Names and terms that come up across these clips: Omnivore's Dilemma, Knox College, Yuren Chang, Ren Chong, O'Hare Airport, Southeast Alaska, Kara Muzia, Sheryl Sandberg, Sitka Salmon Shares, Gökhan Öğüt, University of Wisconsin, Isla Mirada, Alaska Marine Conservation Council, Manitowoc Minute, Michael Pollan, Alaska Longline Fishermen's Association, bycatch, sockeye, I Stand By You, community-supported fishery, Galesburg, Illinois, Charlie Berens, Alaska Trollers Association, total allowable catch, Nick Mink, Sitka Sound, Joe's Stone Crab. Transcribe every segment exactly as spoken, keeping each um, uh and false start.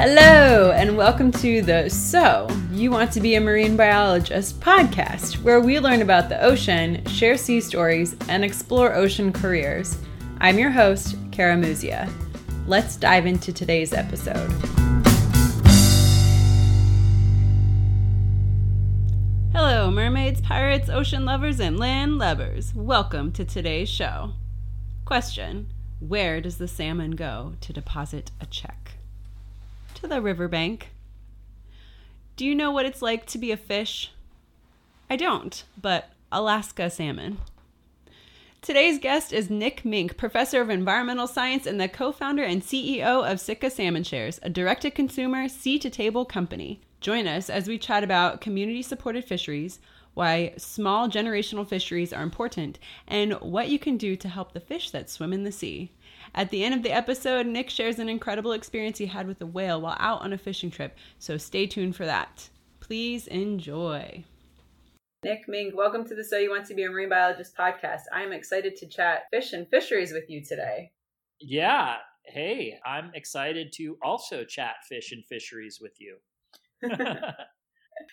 Hello, and welcome to the So You Want to Be a Marine Biologist podcast, where we learn about the ocean, share sea stories, and explore ocean careers. I'm your host, Kara Muzia. Let's dive into today's episode. Hello, mermaids, pirates, ocean lovers, and land lubbers. Welcome to today's show. Question: where does the salmon go to deposit a check? To the riverbank. Do you know what it's like to be a fish? I don't, but Alaska salmon. Today's guest is Nick Mink, professor of environmental science and the co-founder and C E O of Sitka Salmon Shares, a direct-to-consumer, sea-to-table company. Join us as we chat about community-supported fisheries, why small generational fisheries are important, and what you can do to help the fish that swim in the sea. At the end of the episode, Nick shares an incredible experience he had with a whale while out on a fishing trip, so stay tuned for that. Please enjoy. Nick Mink, welcome to the So You Want to Be a Marine Biologist podcast. I'm excited to chat fish and fisheries with you today. Yeah. Hey, I'm excited to also chat fish and fisheries with you.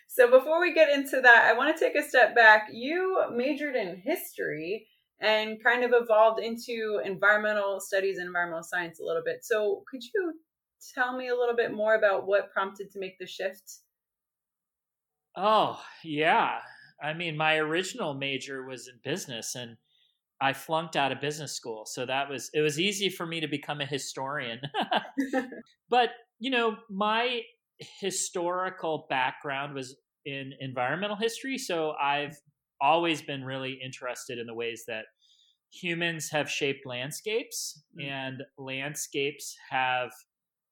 So before we get into that, I want to take a step back. You majored in history and kind of evolved into environmental studies and environmental science a little bit. So could you tell me a little bit more about what prompted to make the shift? Oh, yeah. I mean, my original major was in business, and I flunked out of business school. So that was, it was easy for me to become a historian. But, you know, my historical background was in environmental history. So I've always been really interested in the ways that humans have shaped landscapes, mm-hmm. and landscapes have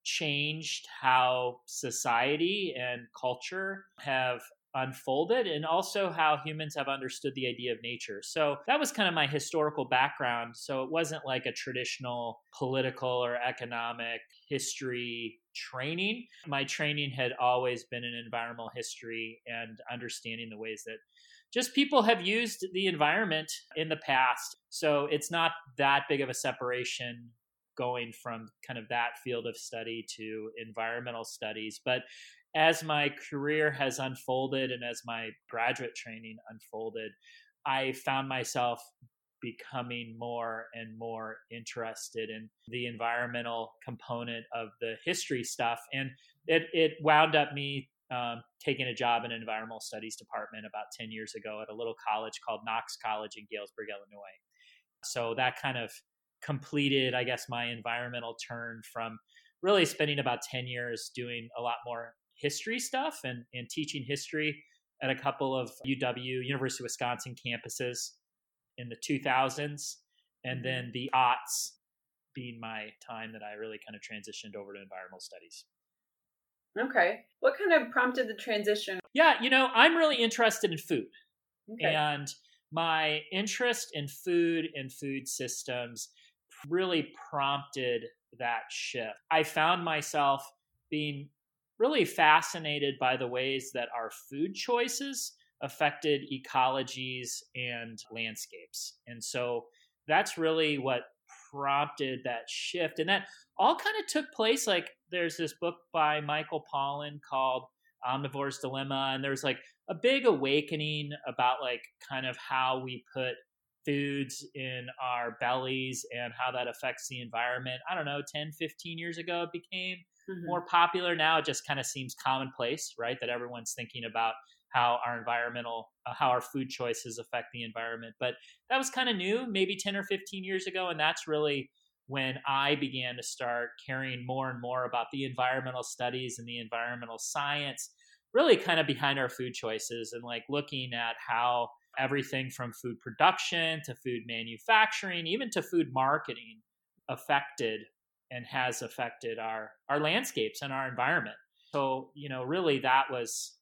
changed how society and culture have unfolded, and also how humans have understood the idea of nature. So that was kind of my historical background. So it wasn't like a traditional political or economic history training. My training had always been in environmental history and understanding the ways that just people have used the environment in the past. So it's not that big of a separation going from kind of that field of study to environmental studies. But as my career has unfolded and as my graduate training unfolded, I found myself becoming more and more interested in the environmental component of the history stuff. And it, it wound up me Um, taking a job in an environmental studies department about ten years ago at a little college called Knox College in Galesburg, Illinois. So that kind of completed, I guess, my environmental turn from really spending about ten years doing a lot more history stuff and, and teaching history at a couple of U W, University of Wisconsin campuses in the two thousands. And then the aughts being my time that I really kind of transitioned over to environmental studies. Okay. What kind of prompted the transition? Yeah, you know, I'm really interested in food. Okay. And my interest in food and food systems really prompted that shift. I found myself being really fascinated by the ways that our food choices affected ecologies and landscapes. And so that's really what prompted that shift. And that all kind of took place. Like, there's this book by Michael Pollan called Omnivore's Dilemma. And there's like a big awakening about like kind of how we put foods in our bellies and how that affects the environment. I don't know, ten, fifteen years ago, it became mm-hmm. more popular. Now it just kind of seems commonplace, right? That everyone's thinking about how our environmental, uh, how our food choices affect the environment. But that was kind of new, maybe ten or fifteen years ago. And that's really when I began to start caring more and more about the environmental studies and the environmental science, really kind of behind our food choices, and like looking at how everything from food production to food manufacturing, even to food marketing, affected and has affected our, our landscapes and our environment. So, you know, really that was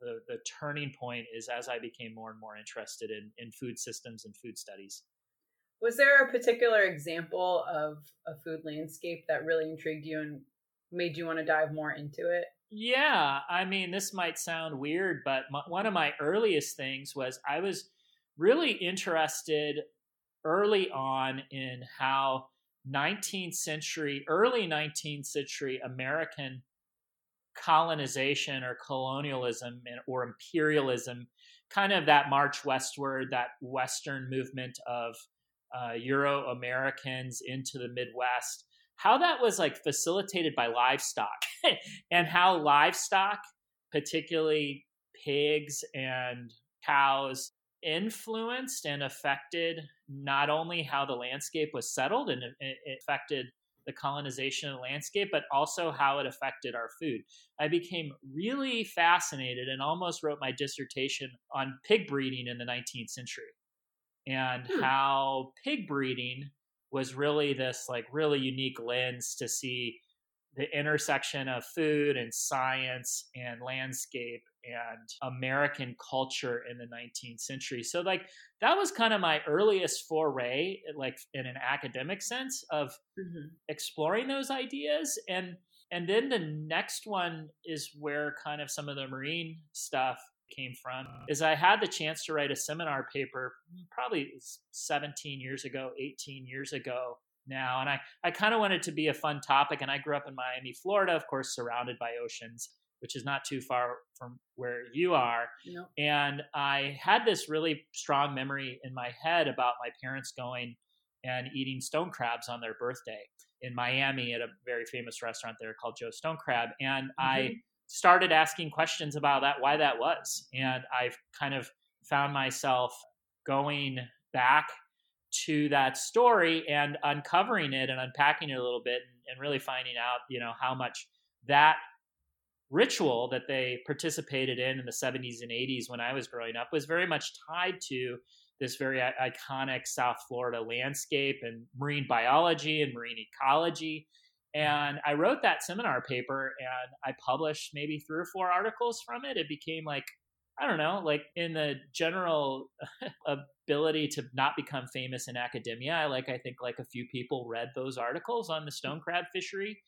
the, the turning point, is as I became more and more interested in, in food systems and food studies. Was there a particular example of a food landscape that really intrigued you and made you want to dive more into it? Yeah. I mean, this might sound weird, but my, one of my earliest things was I was really interested early on in how nineteenth century, early nineteenth century American colonization or colonialism and, or imperialism, kind of that march westward, that Western movement of uh, Euro-Americans into the Midwest, how that was like facilitated by livestock and how livestock, particularly pigs and cows, influenced and affected not only how the landscape was settled and it affected the colonization of the landscape, but also how it affected our food. I became really fascinated and almost wrote my dissertation on pig breeding in the nineteenth century and hmm. how pig breeding was really this like really unique lens to see the intersection of food and science and landscape and American culture in the nineteenth century. So like that was kind of my earliest foray, like in an academic sense of mm-hmm. exploring those ideas. And, and then the next one is where kind of some of the marine stuff came from, is I had the chance to write a seminar paper probably seventeen years ago, eighteen years ago. Now. And I, I kind of wanted to be a fun topic. And I grew up in Miami, Florida, of course, surrounded by oceans, which is not too far from where you are. Nope. And I had this really strong memory in my head about my parents going and eating stone crabs on their birthday in Miami at a very famous restaurant there called Joe's Stone Crab. And mm-hmm. I started asking questions about that, why that was. And I've kind of found myself going back to that story and uncovering it and unpacking it a little bit and, and really finding out, you know, how much that ritual that they participated in in the seventies and eighties when I was growing up was very much tied to this very iconic South Florida landscape and marine biology and marine ecology. And I wrote that seminar paper and I published maybe three or four articles from it. It became like, I don't know, like in the general ability to not become famous in academia, I like, I think like a few people read those articles on the stone crab fishery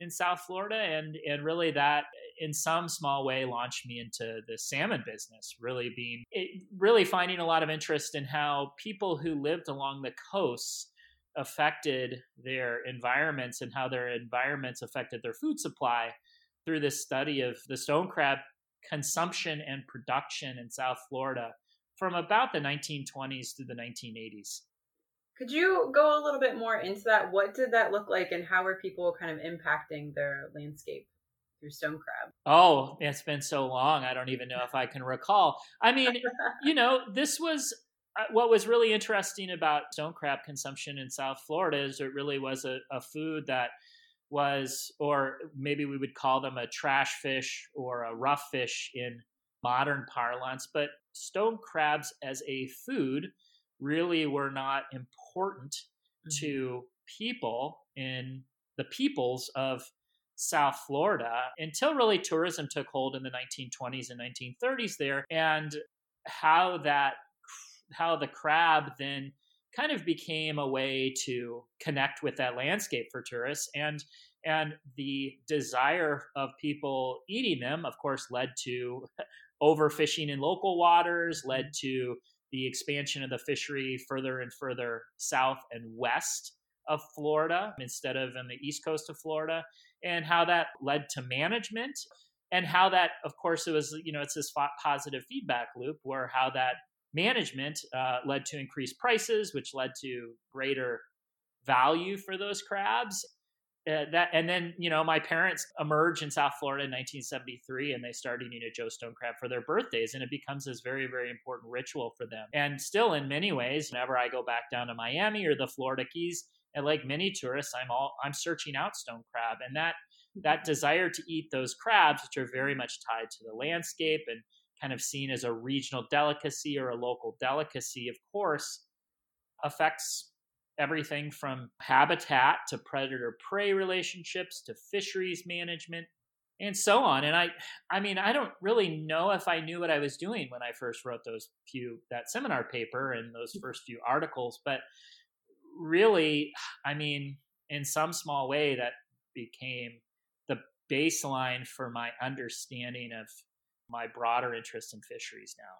in South Florida. And, and really that in some small way launched me into the salmon business, really being, it, really finding a lot of interest in how people who lived along the coasts affected their environments and how their environments affected their food supply through this study of the stone crab consumption and production in South Florida from about the nineteen twenties through the nineteen eighties. Could you go a little bit more into that? What did that look like and how were people kind of impacting their landscape through stone crab? Oh, it's been so long. I don't even know if I can recall. I mean, you know, this was what was really interesting about stone crab consumption in South Florida is it really was a, a food that was, or maybe we would call them a trash fish or a rough fish in modern parlance, but stone crabs as a food really were not important mm-hmm. to people in the peoples of South Florida until really tourism took hold in the nineteen twenties and nineteen thirties there, and how that, how the crab then kind of became a way to connect with that landscape for tourists, and and the desire of people eating them, of course, led to overfishing in local waters, led to the expansion of the fishery further and further south and west of Florida instead of on the east coast of Florida, and how that led to management, and how that, of course, it was, you know, it's this positive feedback loop where how that management uh, led to increased prices, which led to greater value for those crabs. Uh, that and then, you know, my parents emerge in South Florida in nineteen seventy-three, and they start eating a Joe Stone crab for their birthdays, and it becomes this very, very important ritual for them. And still, in many ways, whenever I go back down to Miami or the Florida Keys, and like many tourists, I'm all I'm searching out stone crab, and that that desire to eat those crabs, which are very much tied to the landscape and kind of seen as a regional delicacy or a local delicacy, of course, affects everything from habitat to predator-prey relationships to fisheries management and so on. And I, I mean, I don't really know if I knew what I was doing when I first wrote those few, that seminar paper and those first few articles, but really, I mean, in some small way, that became the baseline for my understanding of my broader interest in fisheries now.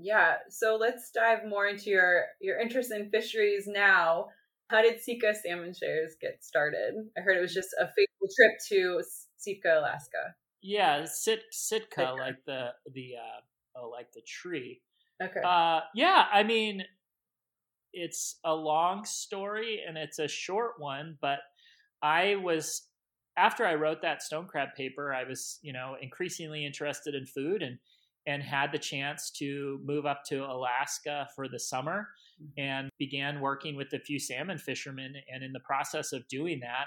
Yeah, so let's dive more into your, your interest in fisheries now. How did Sitka Salmon Shares get started? I heard it was just a fateful trip to Sitka, Alaska. Yeah, sit, Sitka, Sitka, like the the uh, oh, like the tree. Okay. Uh, yeah, I mean, it's a long story and it's a short one, but I was, after I wrote that stone crab paper, I was, you know, increasingly interested in food and and had the chance to move up to Alaska for the summer and began working with a few salmon fishermen. And in the process of doing that,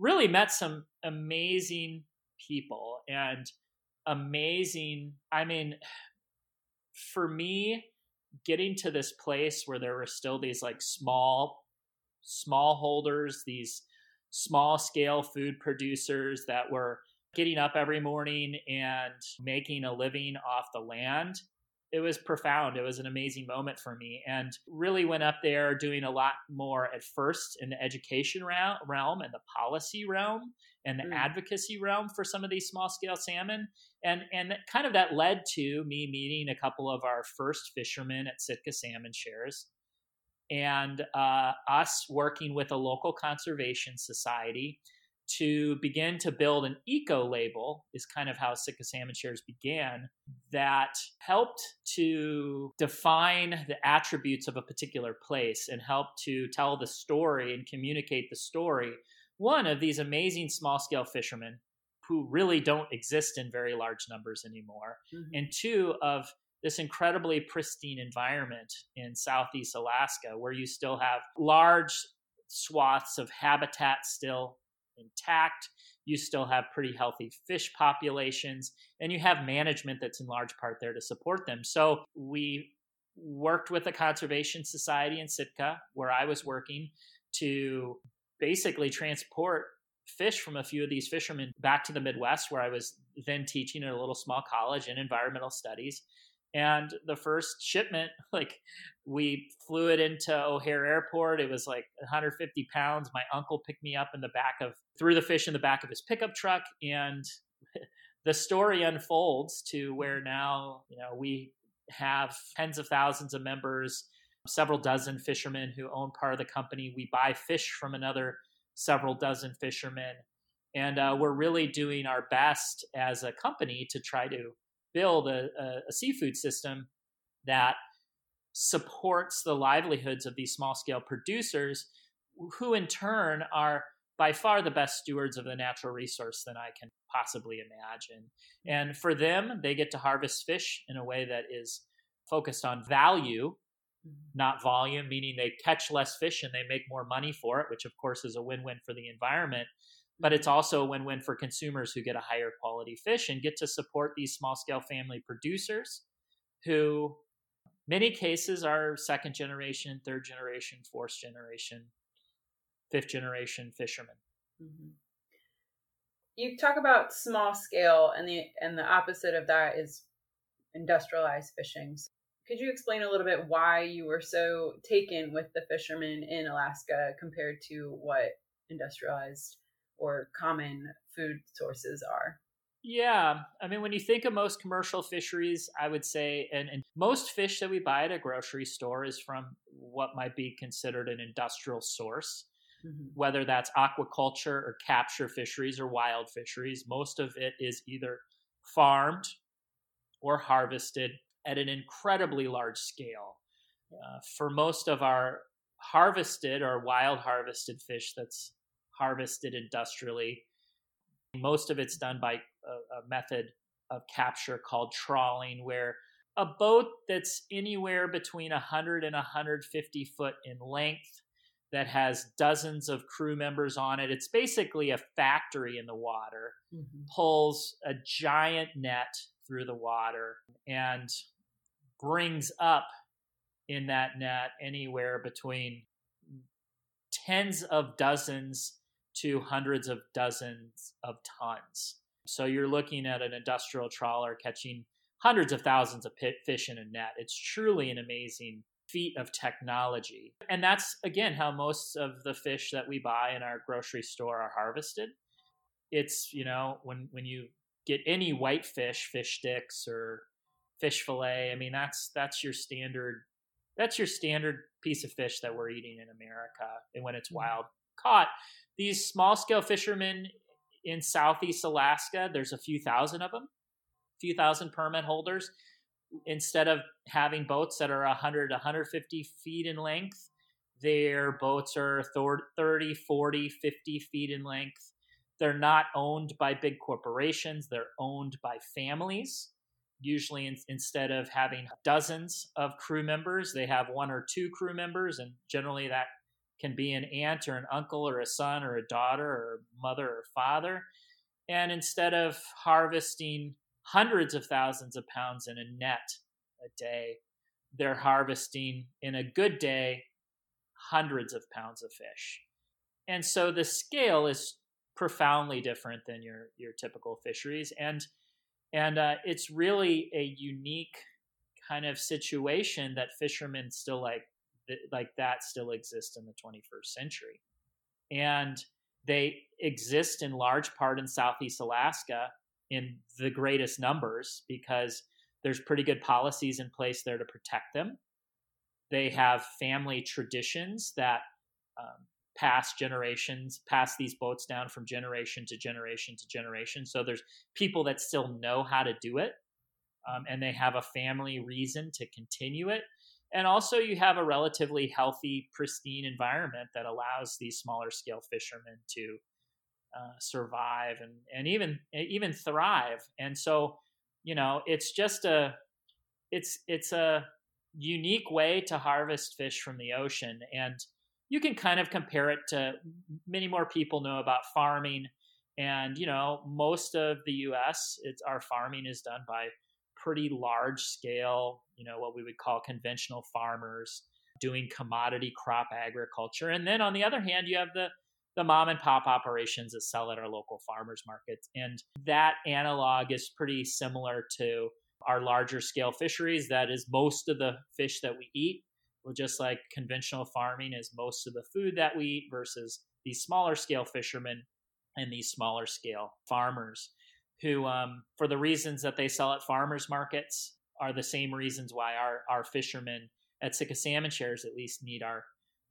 really met some amazing people and amazing, I mean, for me, getting to this place where there were still these like small, small holders, these small scale food producers that were getting up every morning and making a living off the land. It was profound. It was an amazing moment for me, and really went up there doing a lot more at first in the education realm and the policy realm and the mm. advocacy realm for some of these small scale salmon. And, and kind of that led to me meeting a couple of our first fishermen at Sitka Salmon Shares and uh, us working with a local conservation society to begin to build an eco label is kind of how Sitka Salmon Shares began, that helped to define the attributes of a particular place and helped to tell the story and communicate the story. One of these amazing small scale fishermen who really don't exist in very large numbers anymore. Mm-hmm. And two, of this incredibly pristine environment in Southeast Alaska, where you still have large swaths of habitat still intact, you still have pretty healthy fish populations, and you have management that's in large part there to support them. So we worked with a conservation society in Sitka, where I was working, to basically transport fish from a few of these fishermen back to the Midwest, where I was then teaching at a little small college in environmental studies. And the first shipment, like we flew it into O'Hare Airport. It was like one hundred fifty pounds. My uncle picked me up in the back of, threw the fish in the back of his pickup truck. And the story unfolds to where now, you know, we have tens of thousands of members, several dozen fishermen who own part of the company. We buy fish from another several dozen fishermen. And uh, we're really doing our best as a company to try to build a, a, a seafood system that supports the livelihoods of these small-scale producers, who in turn are by far the best stewards of the natural resource than I can possibly imagine. And for them, they get to harvest fish in a way that is focused on value, not volume, meaning they catch less fish and they make more money for it, which of course is a win-win for the environment. But it's also a win-win for consumers who get a higher quality fish and get to support these small-scale family producers who, many cases, are second generation, third generation, fourth generation, fifth generation fishermen. Mm-hmm. You talk about small scale, and the and the opposite of that is industrialized fishing. So could you explain a little bit why you were so taken with the fishermen in Alaska compared to what industrialized or common food sources are? Yeah. I mean, when you think of most commercial fisheries, I would say, and, and most fish that we buy at a grocery store is from what might be considered an industrial source, mm-hmm. whether that's aquaculture or capture fisheries or wild fisheries. Most of it is either farmed or harvested at an incredibly large scale. Uh, for most of our harvested or wild harvested fish that's harvested industrially, most of it's done by a, a method of capture called trawling, where a boat that's anywhere between one hundred and one hundred fifty foot in length that has dozens of crew members on it, it's basically a factory in the water, mm-hmm. pulls a giant net through the water and brings up in that net anywhere between tens of dozens to hundreds of dozens of tons. So you're looking at an industrial trawler catching hundreds of thousands of fish in a net. It's truly an amazing feat of technology. And that's, again, how most of the fish that we buy in our grocery store are harvested. It's, you know, when, when you get any whitefish, fish sticks or fish fillet, I mean, that's that's your standard that's your standard piece of fish that we're eating in America. And when it's wild caught, these small scale fishermen in Southeast Alaska, there's a few thousand of them, a few thousand permit holders. Instead of having boats that are one hundred, one hundred fifty feet in length, their boats are thirty, forty, fifty feet in length. They're not owned by big corporations. They're owned by families. Usually in, instead of having dozens of crew members, they have one or two crew members. And generally that can be an aunt or an uncle or a son or a daughter or mother or father. And instead of harvesting hundreds of thousands of pounds in a net a day, they're harvesting in a good day hundreds of pounds of fish. And so the scale is profoundly different than your your typical fisheries. And and uh, it's really a unique kind of situation that fishermen still like, like that still exists in the twenty-first century. And they exist in large part in Southeast Alaska in the greatest numbers because there's pretty good policies in place there to protect them. They have family traditions that um, pass generations, pass these boats down from generation to generation to generation. So there's people that still know how to do it, um, and they have a family reason to continue it. And also you have a relatively healthy, pristine environment that allows these smaller scale fishermen to uh, survive and, and even, even thrive. And so, you know, it's just a, it's, it's a, unique way to harvest fish from the ocean. And you can kind of compare it to many more people know about farming. And, you know, most of the U S, it's our farming is done by pretty large scale, you know, what we would call conventional farmers doing commodity crop agriculture. And then on the other hand, you have the, the mom and pop operations that sell at our local farmers markets. And that analog is pretty similar to our larger scale fisheries. That is most of the fish that we eat. Well, just like conventional farming is most of the food that we eat versus these smaller scale fishermen and these smaller scale farmers who, um, for the reasons that they sell at farmers markets are the same reasons why our, our fishermen at Sitka Salmon Shares at least need our,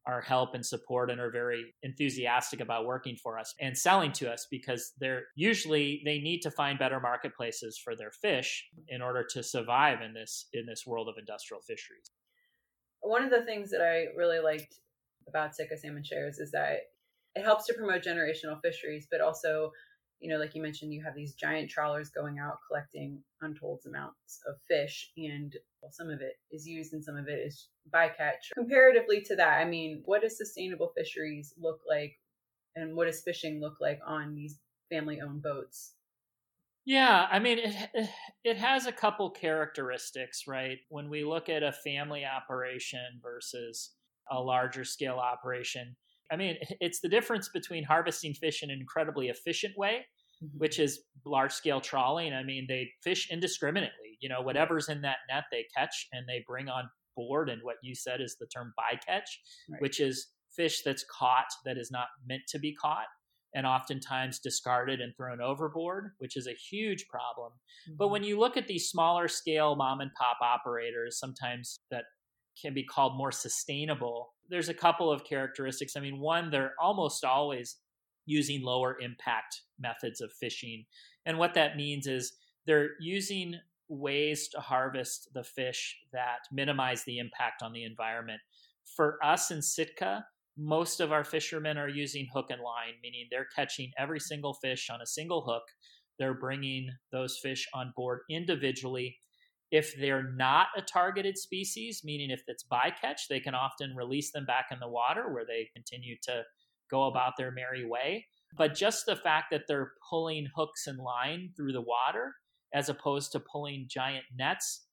our help and support and are very enthusiastic about working for us and selling to us, because they're usually they need to find better marketplaces for their fish in order to survive in this in this world of industrial fisheries. One of the things that I really liked about Sitka Salmon Shares is that it helps to promote generational fisheries, but also, you know, like you mentioned, you have these giant trawlers going out collecting untold amounts of fish, and well, some of it is used and some of it is bycatch. Comparatively to that, I mean, what does sustainable fisheries look like and what does fishing look like on these family-owned boats? Yeah, I mean, it, it has a couple characteristics, right? When we look at a family operation versus a larger scale operation, I mean, it's the difference between harvesting fish in an incredibly efficient way, which is large scale trawling. I mean, they fish indiscriminately, you know, whatever's in that net they catch and they bring on board. And what you said is the term bycatch, right, which is fish that's caught that is not meant to be caught and oftentimes discarded and thrown overboard, which is a huge problem. Mm-hmm. But when you look at these smaller scale mom and pop operators, sometimes that can be called more sustainable, there's a couple of characteristics. I mean, one, they're almost always using lower impact methods of fishing. And what that means is they're using ways to harvest the fish that minimize the impact on the environment. For us in Sitka, most of our fishermen are using hook and line, meaning they're catching every single fish on a single hook. They're bringing those fish on board individually. If they're not a targeted species, meaning if it's bycatch, they can often release them back in the water where they continue to go about their merry way. But just the fact that they're pulling hooks and line through the water as opposed to pulling giant nets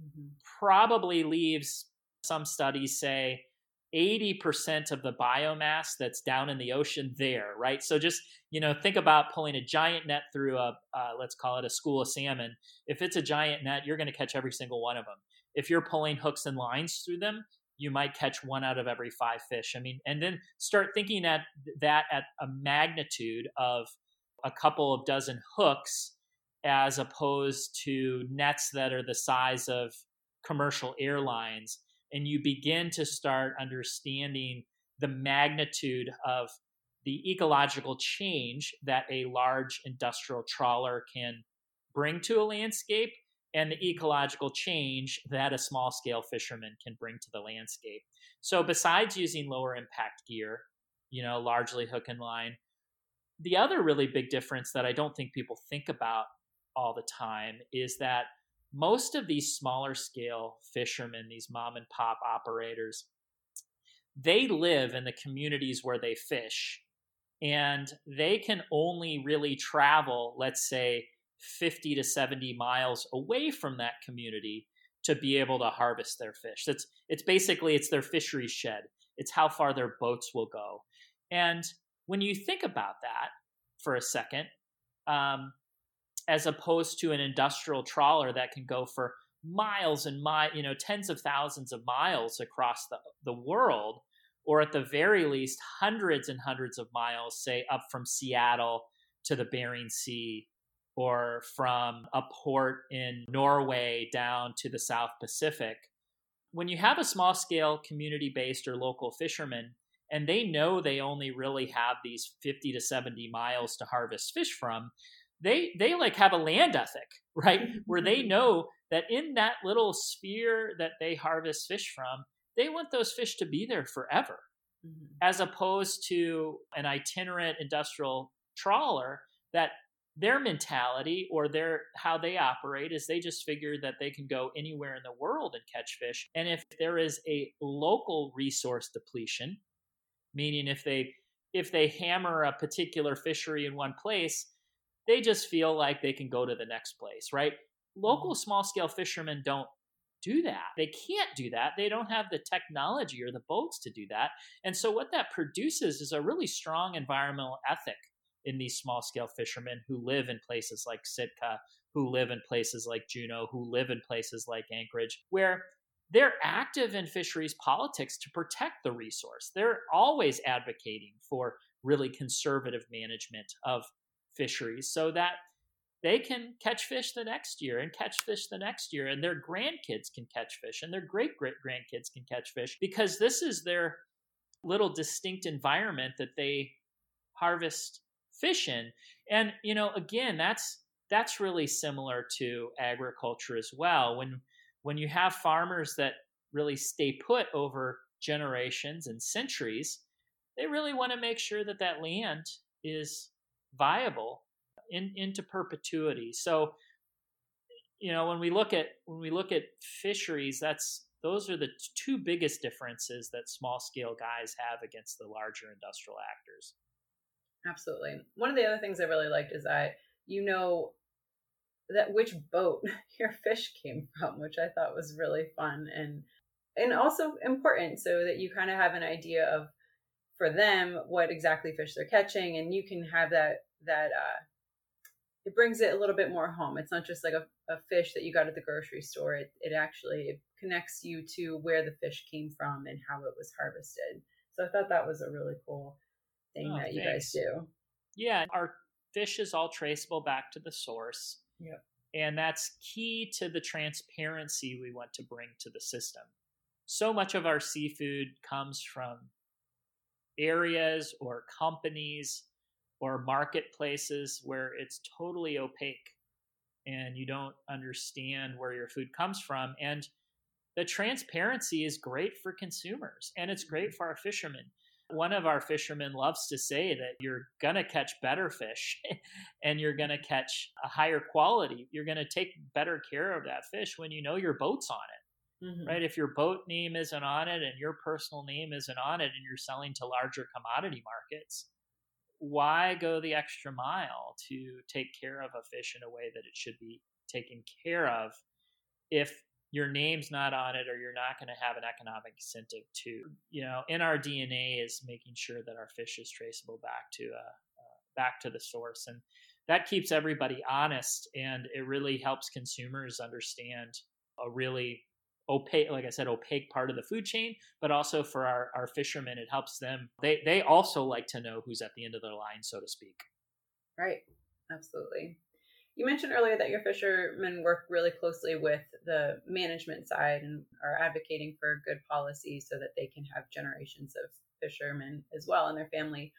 mm-hmm. probably leaves, some studies say, eighty percent of the biomass that's down in the ocean there, right? So just, you know, think about pulling a giant net through a, uh, let's call it a school of salmon. If it's a giant net, you're going to catch every single one of them. If you're pulling hooks and lines through them, you might catch one out of every five fish. I mean, and then start thinking at that at a magnitude of a couple of dozen hooks as opposed to nets that are the size of commercial airlines. And you begin to start understanding the magnitude of the ecological change that a large industrial trawler can bring to a landscape and the ecological change that a small-scale fisherman can bring to the landscape. So besides using lower impact gear, you know, largely hook and line, the other really big difference that I don't think people think about all the time is that most of these smaller scale fishermen, these mom and pop operators, they live in the communities where they fish, and they can only really travel, let's say, fifty to seventy miles away from that community to be able to harvest their fish. That's it's basically it's their fishery shed. It's how far their boats will go. And when you think about that for a second, um, as opposed to an industrial trawler that can go for miles and miles, you know, tens of thousands of miles across the, the world, or at the very least, hundreds and hundreds of miles, say up from Seattle to the Bering Sea, or from a port in Norway down to the South Pacific. When you have a small-scale community-based or local fisherman, and they know they only really have these fifty to seventy miles to harvest fish from, they they like have a land ethic, right? Where they know that in that little sphere that they harvest fish from, they want those fish to be there forever, mm-hmm. as opposed to an itinerant industrial trawler that their mentality or their how they operate is they just figure that they can go anywhere in the world and catch fish. And if there is a local resource depletion, meaning if they if they hammer a particular fishery in one place, they just feel like they can go to the next place, right? Local small-scale fishermen don't do that. They can't do that. They don't have the technology or the boats to do that. And so what that produces is a really strong environmental ethic in these small-scale fishermen who live in places like Sitka, who live in places like Juneau, who live in places like Anchorage, where they're active in fisheries politics to protect the resource. They're always advocating for really conservative management of fisheries so that they can catch fish the next year and catch fish the next year, and their grandkids can catch fish, and their great-great-grandkids can catch fish, because this is their little distinct environment that they harvest fish in. And, you know, again, that's that's really similar to agriculture as well. When when you have farmers that really stay put over generations and centuries, they really want to make sure that that land is viable in, into perpetuity. So, you know, when we look at when we look at fisheries, that's those are the two biggest differences that small scale guys have against the larger industrial actors. Absolutely. One of the other things I really liked is that you know that which boat your fish came from, which I thought was really fun and and also important, so that you kind of have an idea of, for them, what exactly fish they're catching, and you can have that that uh, it brings it a little bit more home. It's not just like a, a fish that you got at the grocery store. It it actually it connects you to where the fish came from and how it was harvested. So I thought that was a really cool thing oh, that you thanks. guys do. Yeah, our fish is all traceable back to the source. Yeah. And that's key to the transparency we want to bring to the system. So much of our seafood comes from areas or companies or marketplaces where it's totally opaque and you don't understand where your food comes from. And the transparency is great for consumers, and it's great for our fishermen. One of our fishermen loves to say that you're going to catch better fish and you're going to catch a higher quality. You're going to take better care of that fish when you know your boat's on it, mm-hmm. right? If your boat name isn't on it and your personal name isn't on it and you're selling to larger commodity markets, why go the extra mile to take care of a fish in a way that it should be taken care of if your name's not on it, or you're not going to have an economic incentive to, you know, in our D N A is making sure that our fish is traceable back to, uh, uh, back to the source. And that keeps everybody honest. And it really helps consumers understand a really opaque, like I said, opaque part of the food chain, but also for our, our fishermen, it helps them. They, they also like to know who's at the end of their line, so to speak. Right. Absolutely. You mentioned earlier that your fishermen work really closely with the management side and are advocating for good policy so that they can have generations of fishermen as well in their family.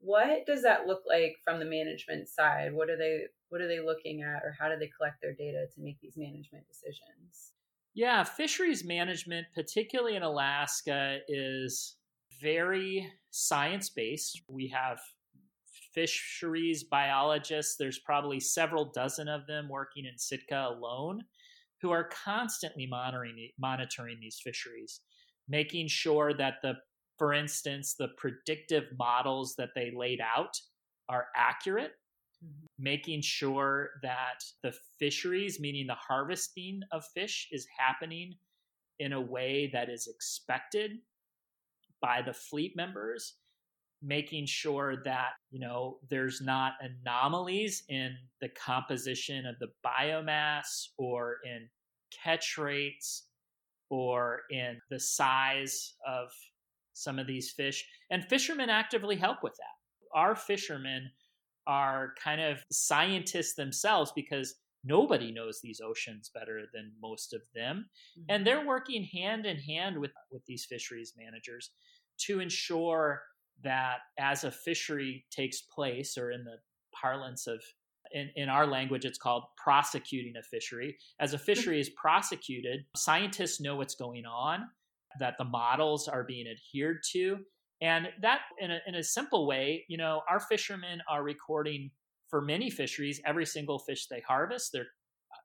What does that look like from the management side? What are they what are they looking at, or how do they collect their data to make these management decisions? Yeah, fisheries management, particularly in Alaska, is very science-based. We have fisheries biologists. There's probably several dozen of them working in Sitka alone, who are constantly monitoring monitoring these fisheries, making sure that the, for instance, the predictive models that they laid out are accurate, mm-hmm. making sure that the fisheries, meaning the harvesting of fish, is happening in a way that is expected by the fleet members, making sure that, you know, there's not anomalies in the composition of the biomass or in catch rates or in the size of some of these fish. And fishermen actively help with that. Our fishermen are kind of scientists themselves because nobody knows these oceans better than most of them. Mm-hmm. And they're working hand in hand with, with these fisheries managers to ensure that as a fishery takes place, or in the parlance of, in, in our language, it's called prosecuting a fishery. As a fishery is prosecuted, scientists know what's going on, that the models are being adhered to. And that, in a, in a simple way, you know, our fishermen are recording for many fisheries, every single fish they harvest. They're,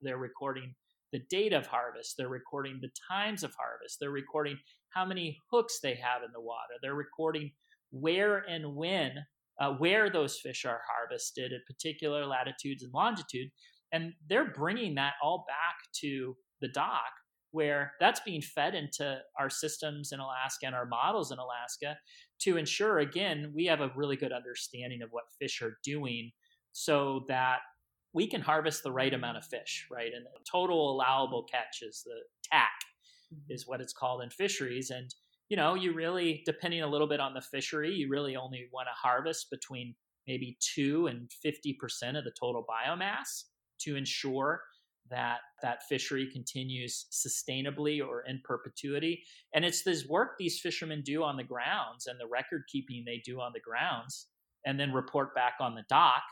they're recording the date of harvest. They're recording the times of harvest. They're recording how many hooks they have in the water. They're recording where and when, uh, where those fish are harvested at particular latitudes and longitudes. And they're bringing that all back to the dock, where that's being fed into our systems in Alaska and our models in Alaska to ensure, again, we have a really good understanding of what fish are doing so that we can harvest the right amount of fish, right? And the total allowable catch is the tack, mm-hmm. is what it's called in fisheries. And you know, you really, depending a little bit on the fishery, you really only want to harvest between maybe two and fifty percent of the total biomass to ensure that that fishery continues sustainably or in perpetuity. And it's this work these fishermen do on the grounds and the record keeping they do on the grounds, and then report back on the dock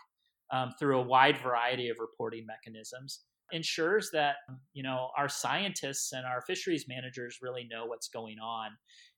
um, through a wide variety of reporting mechanisms, ensures that, you know, our scientists and our fisheries managers really know what's going on.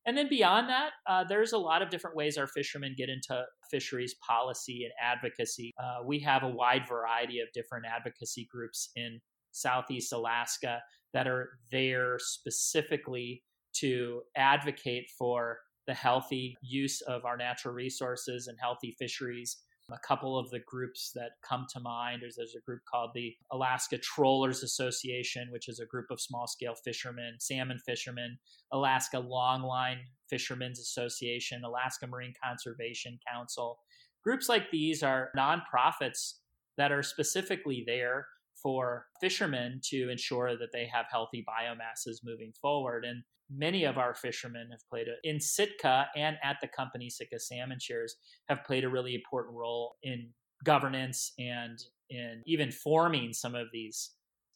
And then beyond that, uh, there's a lot of different ways our fishermen get into fisheries policy and advocacy. Uh, we have a wide variety of different advocacy groups in Southeast Alaska that are there specifically to advocate for the healthy use of our natural resources and healthy fisheries. A couple of the groups that come to mind is there's a group called the Alaska Trollers Association, which is a group of small-scale fishermen, salmon fishermen, Alaska Longline Fishermen's Association, Alaska Marine Conservation Council. Groups like these are nonprofits that are specifically there for fishermen to ensure that they have healthy biomasses moving forward. And many of our fishermen have played a, in Sitka and at the company Sitka Salmon Shares have played a really important role in governance and in even forming some of these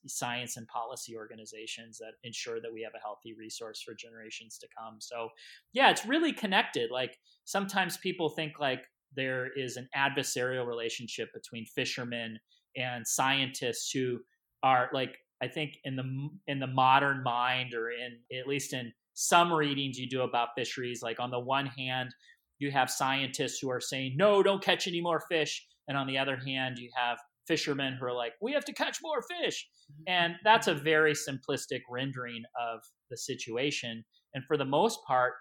science and policy organizations that ensure that we have a healthy resource for generations to come. So yeah, it's really connected. Like sometimes people think like there is an adversarial relationship between fishermen and scientists who are like, I think in the in the modern mind, or in at least in some readings you do about fisheries, like on the one hand, you have scientists who are saying, no, don't catch any more fish. And on the other hand, you have fishermen who are like, we have to catch more fish. And that's a very simplistic rendering of the situation. And for the most part,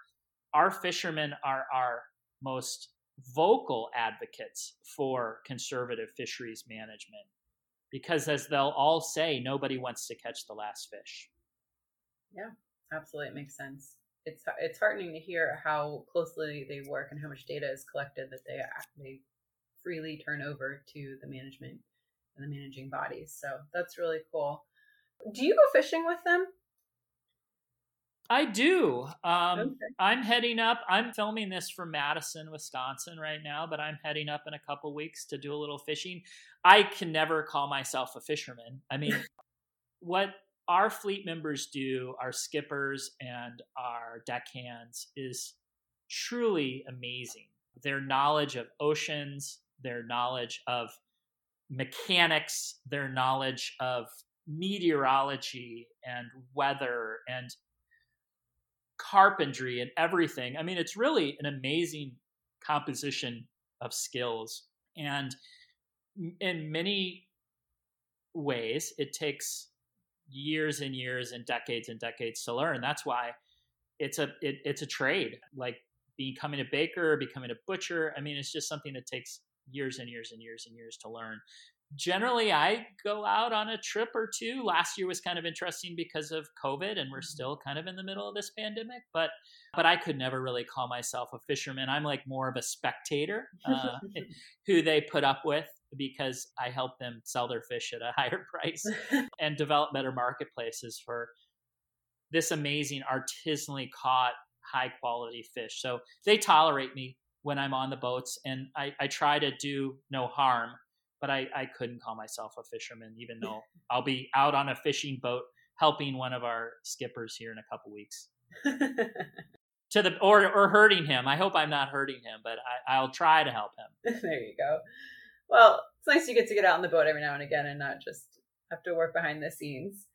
our fishermen are our most vocal advocates for conservative fisheries management, because as they'll all say, nobody wants to catch the last fish. Yeah, absolutely. It makes sense. It's it's heartening to hear how closely they work and how much data is collected that they they freely turn over to the management and the managing bodies. So that's really cool. Do you go fishing with them? I do. Um, okay. I'm heading up. I'm filming this from Madison, Wisconsin right now, but I'm heading up in a couple weeks to do a little fishing. I can never call myself a fisherman. I mean, what our fleet members do, our skippers and our deckhands, is truly amazing. their knowledge of oceans, their knowledge of mechanics, their knowledge of meteorology and weather and carpentry and everything. I mean, it's really an amazing composition of skills. And in many ways, it takes years and years and decades and decades to learn. That's why it's a it, it's a trade, like becoming a baker, becoming a butcher. I mean, it's just something that takes years and years and years and years to learn. Generally, I go out on a trip or two. Last year was kind of interesting because of COVID, and we're still kind of in the middle of this pandemic. But but I could never really call myself a fisherman. I'm like more of a spectator uh, who they put up with because I help them sell their fish at a higher price and develop better marketplaces for this amazing artisanally caught high quality fish. So they tolerate me when I'm on the boats, and I, I try to do no harm. But I, I couldn't call myself a fisherman, even though I'll be out on a fishing boat helping one of our skippers here in a couple weeks, to the or or hurting him. I hope I'm not hurting him, but I, I'll try to help him. There you go. Well, it's nice you get to get out on the boat every now and again and not just have to work behind the scenes.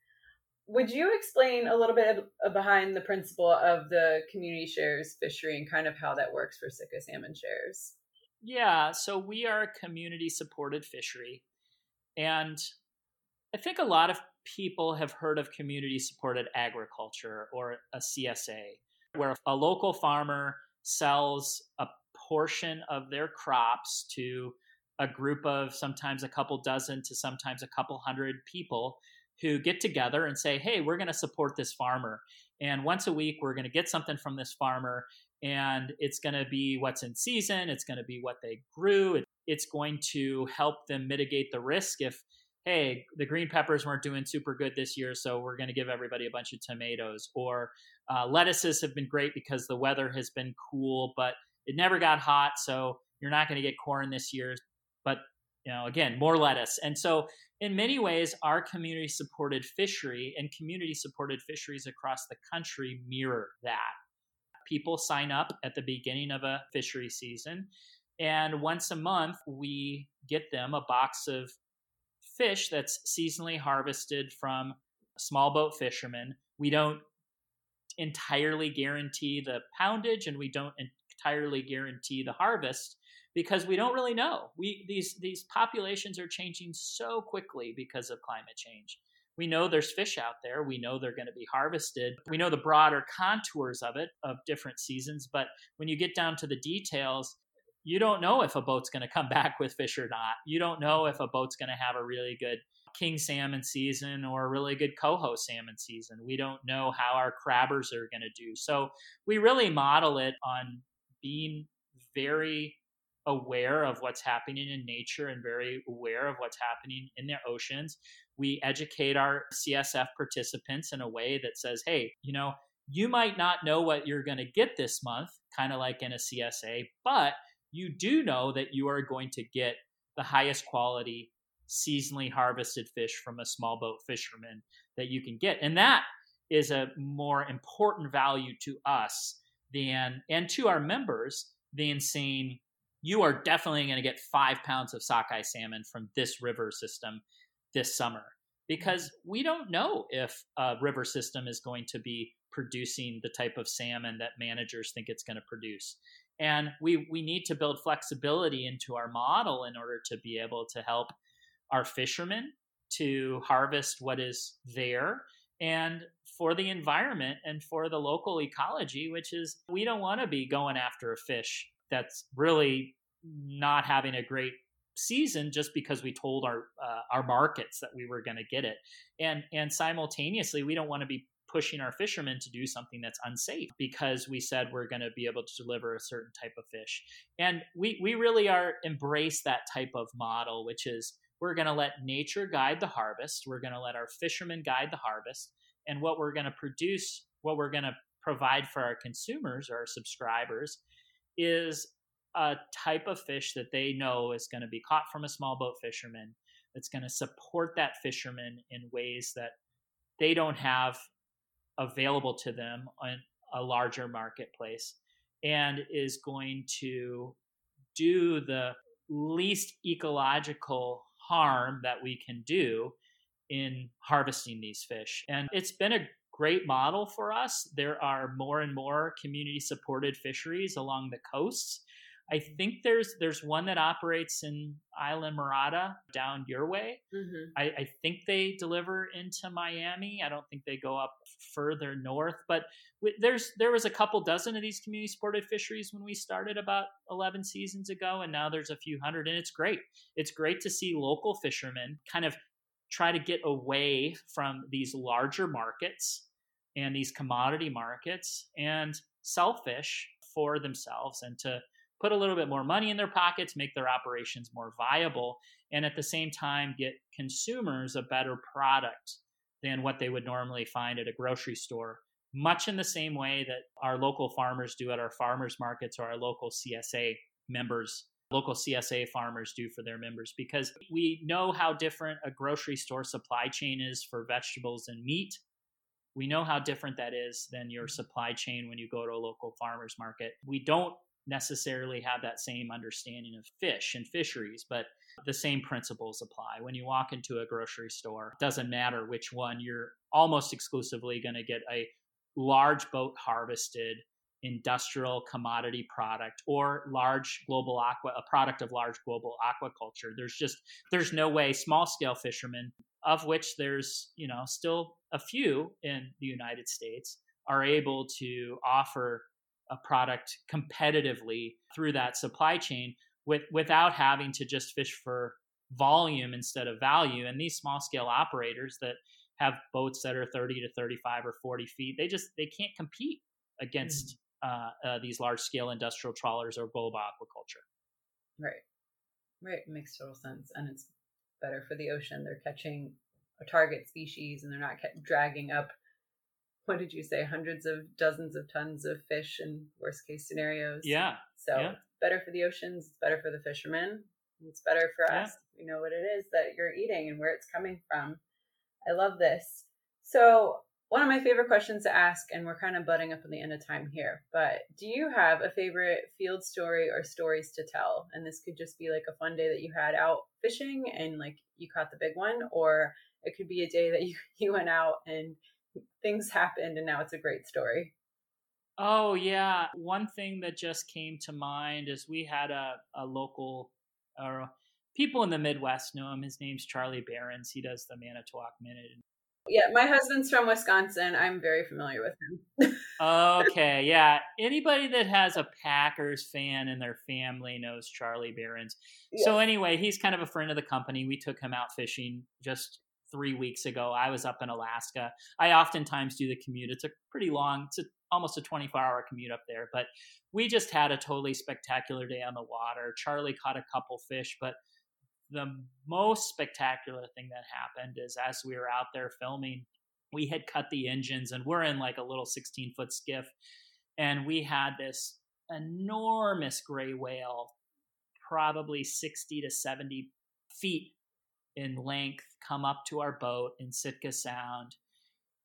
Would you explain a little bit of, behind the principle of the community shares fishery and kind of how that works for Sitka Salmon Shares? Yeah, so we are a community-supported fishery, and I think a lot of people have heard of community-supported agriculture, or a C S A, where a local farmer sells a portion of their crops to a group of sometimes a couple dozen to sometimes a couple hundred people who get together and say, hey, we're going to support this farmer, and once a week we're going to get something from this farmer. And it's going to be what's in season. It's going to be what they grew. It's going to help them mitigate the risk if, hey, the green peppers weren't doing super good this year, so we're going to give everybody a bunch of tomatoes. Or uh, lettuces have been great because the weather has been cool, but it never got hot, so you're not going to get corn this year. But, you know, again, more lettuce. And so in many ways, our community-supported fishery and community-supported fisheries across the country mirror that. People sign up at the beginning of a fishery season, and once a month we get them a box of fish that's seasonally harvested from small boat fishermen. We don't entirely guarantee the poundage, and we don't entirely guarantee the harvest because we don't really know. We these these populations are changing so quickly because of climate change. We know there's fish out there. We know they're going to be harvested. We know the broader contours of it, of different seasons. But when you get down to the details, you don't know if a boat's going to come back with fish or not. You don't know if a boat's going to have a really good king salmon season or a really good coho salmon season. We don't know how our crabbers are going to do. So we really model it on being very aware of what's happening in nature and very aware of what's happening in their oceans. We educate our C S F participants in a way that says, hey, you know, you might not know what you're going to get this month, kind of like in a C S A, but you do know that you are going to get the highest quality seasonally harvested fish from a small boat fisherman that you can get. And that is a more important value to us than, and to our members, than saying, you are definitely going to get five pounds of sockeye salmon from this river system this summer, because we don't know if a river system is going to be producing the type of salmon that managers think it's going to produce. And we, we need to build flexibility into our model in order to be able to help our fishermen to harvest what is there, and for the environment and for the local ecology, which is, we don't want to be going after a fish that's really not having a great season just because we told our uh, our markets that we were going to get it. And and simultaneously, we don't want to be pushing our fishermen to do something that's unsafe because we said we're going to be able to deliver a certain type of fish. And we we really are embrace that type of model, which is we're going to let nature guide the harvest. We're going to let our fishermen guide the harvest. And what we're going to produce, what we're going to provide for our consumers or our subscribers is a type of fish that they know is going to be caught from a small boat fisherman, that's going to support that fisherman in ways that they don't have available to them on a larger marketplace, and is going to do the least ecological harm that we can do in harvesting these fish. And it's been a great model for us. There are more and more community-supported fisheries along the coasts. I think there's there's one that operates in Isla Mirada down your way. Mm-hmm. I, I think they deliver into Miami. I don't think they go up further north. But w- there's there was a couple dozen of these community-supported fisheries when we started about eleven seasons ago, and now there's a few hundred, and it's great. It's great to see local fishermen kind of try to get away from these larger markets and these commodity markets and sell fish for themselves and to put a little bit more money in their pockets, make their operations more viable, and at the same time, get consumers a better product than what they would normally find at a grocery store, much in the same way that our local farmers do at our farmers markets or our local C S A members, local C S A farmers do for their members, because we know how different a grocery store supply chain is for vegetables and meat. We know how different that is than your supply chain when you go to a local farmers market. We don't necessarily have that same understanding of fish and fisheries, but the same principles apply. When you walk into a grocery store, it doesn't matter which one, you're almost exclusively going to get a large boat harvested industrial commodity product or large global aqua, a product of large global aquaculture. There's just, there's no way small scale fishermen, of which there's, you know, still a few in the United States, are able to offer a product competitively through that supply chain with, without having to just fish for volume instead of value. And these small scale operators that have boats that are thirty to thirty-five or forty feet, they just, they can't compete against uh, uh, these large scale industrial trawlers or global aquaculture. Right. Right. It makes total sense. And it's better for the ocean. They're catching a target species and they're not ca- dragging up, what did you say, hundreds of dozens of tons of fish in worst case scenarios. Yeah. So yeah. It's better for the oceans. It's better for the fishermen. It's better for yeah. us. We know what it is that you're eating and where it's coming from. I love this. So one of my favorite questions to ask, and we're kind of butting up on the end of time here, but do you have a favorite field story or stories to tell? And this could just be like a fun day that you had out fishing and like you caught the big one, or it could be a day that you, you went out and things happened and now it's a great story. Oh, yeah. One thing that just came to mind is we had a, a local, or uh, people in the Midwest know him. His name's Charlie Berens. He does the Manitowoc Minute. Yeah, my husband's from Wisconsin. I'm very familiar with him. Okay, yeah. Anybody that has a Packers fan in their family knows Charlie Berens. Yes. So anyway, he's kind of a friend of the company. We took him out fishing just three weeks ago. I was up in Alaska. I oftentimes do the commute. It's a pretty long, it's a, almost a twenty-four hour commute up there, but we just had a totally spectacular day on the water. Charlie caught a couple fish, but the most spectacular thing that happened is as we were out there filming, we had cut the engines and we're in like a little sixteen foot skiff. And we had this enormous gray whale, probably sixty to seventy feet in length, come up to our boat in Sitka Sound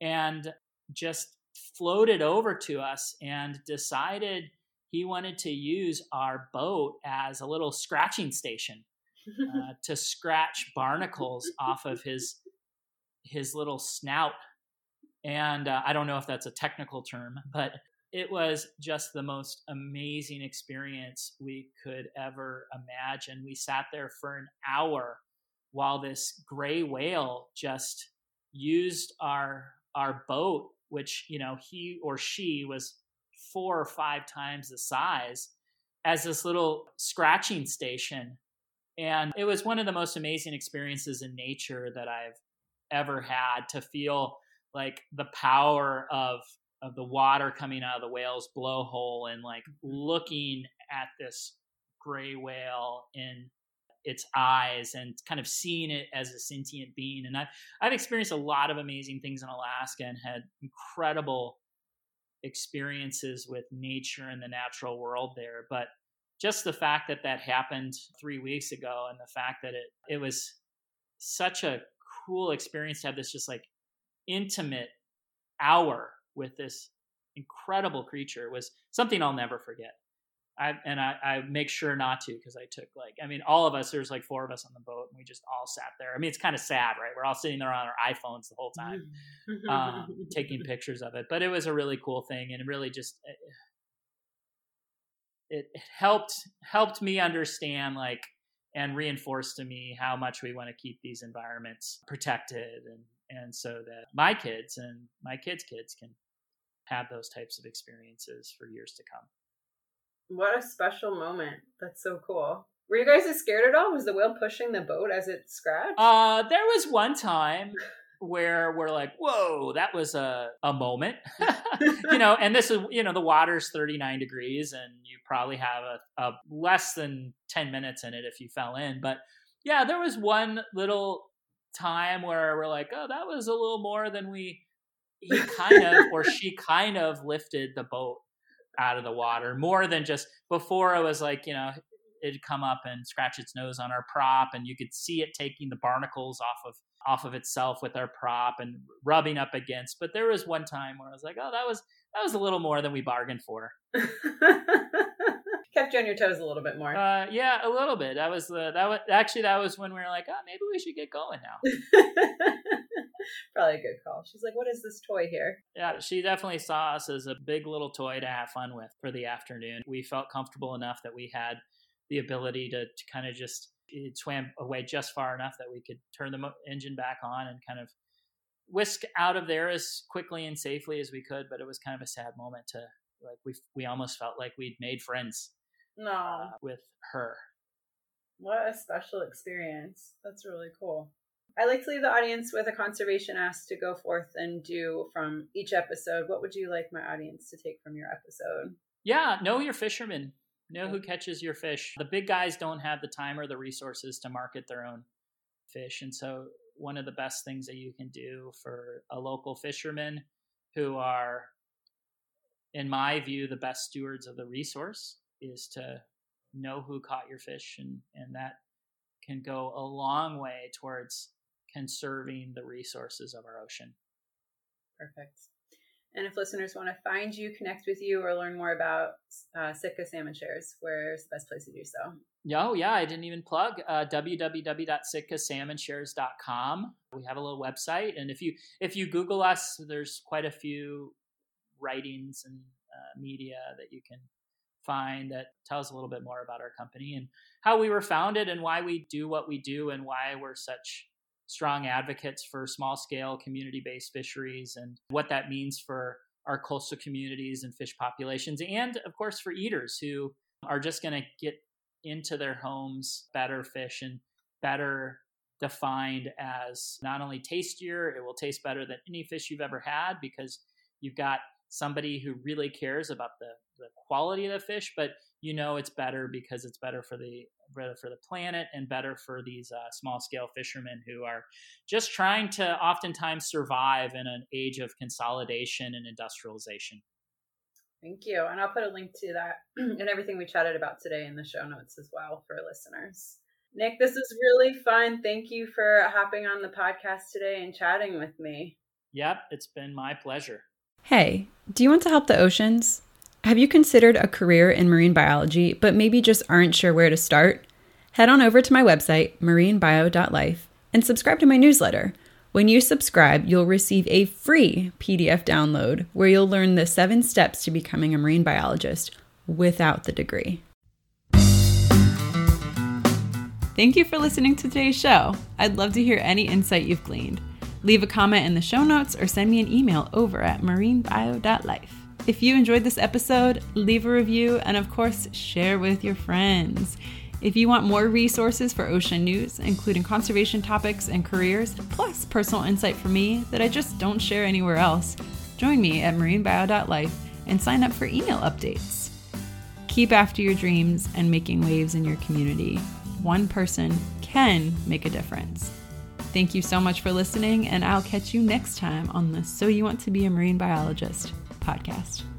and just floated over to us and decided he wanted to use our boat as a little scratching station uh, to scratch barnacles off of his his little snout. And uh, I don't know if that's a technical term, but it was just the most amazing experience we could ever imagine. We sat there for an hour while this gray whale just used our our boat, which, you know, he or she was four or five times the size, as this little scratching station. And it was one of the most amazing experiences in nature that I've ever had, to feel like the power of of the water coming out of the whale's blowhole and like looking at this gray whale in its eyes and kind of seeing it as a sentient being. And I've, I've experienced a lot of amazing things in Alaska and had incredible experiences with nature and the natural world there. But just the fact that that happened three weeks ago and the fact that it, it was such a cool experience to have this just like intimate hour with this incredible creature was something I'll never forget. I, and I, I make sure not to, because I took like, I mean, all of us, there's like four of us on the boat, and we just all sat there. I mean, it's kind of sad, right? We're all sitting there on our iPhones the whole time, um, taking pictures of it. But it was a really cool thing, and it really just it, it helped helped me understand, like, and reinforced to me how much we want to keep these environments protected, and and so that my kids and my kids' kids can have those types of experiences for years to come. What a special moment. That's so cool. Were you guys scared at all? Was the whale pushing the boat as it scratched? Uh, there was one time where we're like, whoa, that was a, a moment. You know, and this is, you know, the water's thirty-nine degrees, and you probably have a, a less than ten minutes in it if you fell in. But yeah, there was one little time where we're like, oh, that was a little more than we, he kind of, or she kind of lifted the boat out of the water more than just before. It was like, you know, it'd come up and scratch its nose on our prop, and you could see it taking the barnacles off of off of itself with our prop and rubbing up against. But there was one time where I was like, oh, that was that was a little more than we bargained for. Kept you on your toes a little bit more. Uh, yeah, a little bit. That was the that was actually that was when we were like, oh, maybe we should get going now. Probably a good call. She's like, what is this toy here? Yeah, she definitely saw us as a big little toy to have fun with for the afternoon. We felt comfortable enough that we had the ability to, to kind of just, it swam away just far enough that we could turn the engine back on and kind of whisk out of there as quickly and safely as we could. But it was kind of a sad moment to, like, we we almost felt like we'd made friends. No. Uh, with her. What a special experience. That's really cool. I like to leave the audience with a conservation ask to go forth and do from each episode. What would you like my audience to take from your episode? Yeah, know your fishermen. Know who catches your fish. The big guys don't have the time or the resources to market their own fish. And so one of the best things that you can do for a local fisherman, who are, in my view, the best stewards of the resource, is to know who caught your fish. And, and that can go a long way towards conserving the resources of our ocean. Perfect. And if listeners want to find you, connect with you, or learn more about uh, Sitka Salmon Shares, where's the best place to do so? No, yeah, I didn't even plug uh, w w w dot sitka salmon shares dot com. We have a little website, and if you if you Google us, there's quite a few writings and uh, media that you can find that tells a little bit more about our company and how we were founded and why we do what we do and why we're such strong advocates for small-scale community-based fisheries and what that means for our coastal communities and fish populations, and of course for eaters who are just going to get into their homes better fish and better defined as not only tastier, it will taste better than any fish you've ever had because you've got somebody who really cares about the, the quality of the fish, but you know it's better because it's better for the better for the planet and better for these uh, small-scale fishermen who are just trying to oftentimes survive in an age of consolidation and industrialization. Thank you. And I'll put a link to that and everything we chatted about today in the show notes as well for listeners. Nick, this is really fun. Thank you for hopping on the podcast today and chatting with me. Yep, it's been my pleasure. Hey, do you want to help the oceans? Have you considered a career in marine biology, but maybe just aren't sure where to start? Head on over to my website, marine bio dot life, and subscribe to my newsletter. When you subscribe, you'll receive a free P D F download where you'll learn the seven steps to becoming a marine biologist without the degree. Thank you for listening to today's show. I'd love to hear any insight you've gleaned. Leave a comment in the show notes or send me an email over at marine bio dot life. If you enjoyed this episode, leave a review and, of course, share with your friends. If you want more resources for ocean news, including conservation topics and careers, plus personal insight from me that I just don't share anywhere else, join me at marine bio dot life and sign up for email updates. Keep after your dreams and making waves in your community. One person can make a difference. Thank you so much for listening, and I'll catch you next time on the So You Want to Be a Marine Biologist podcast.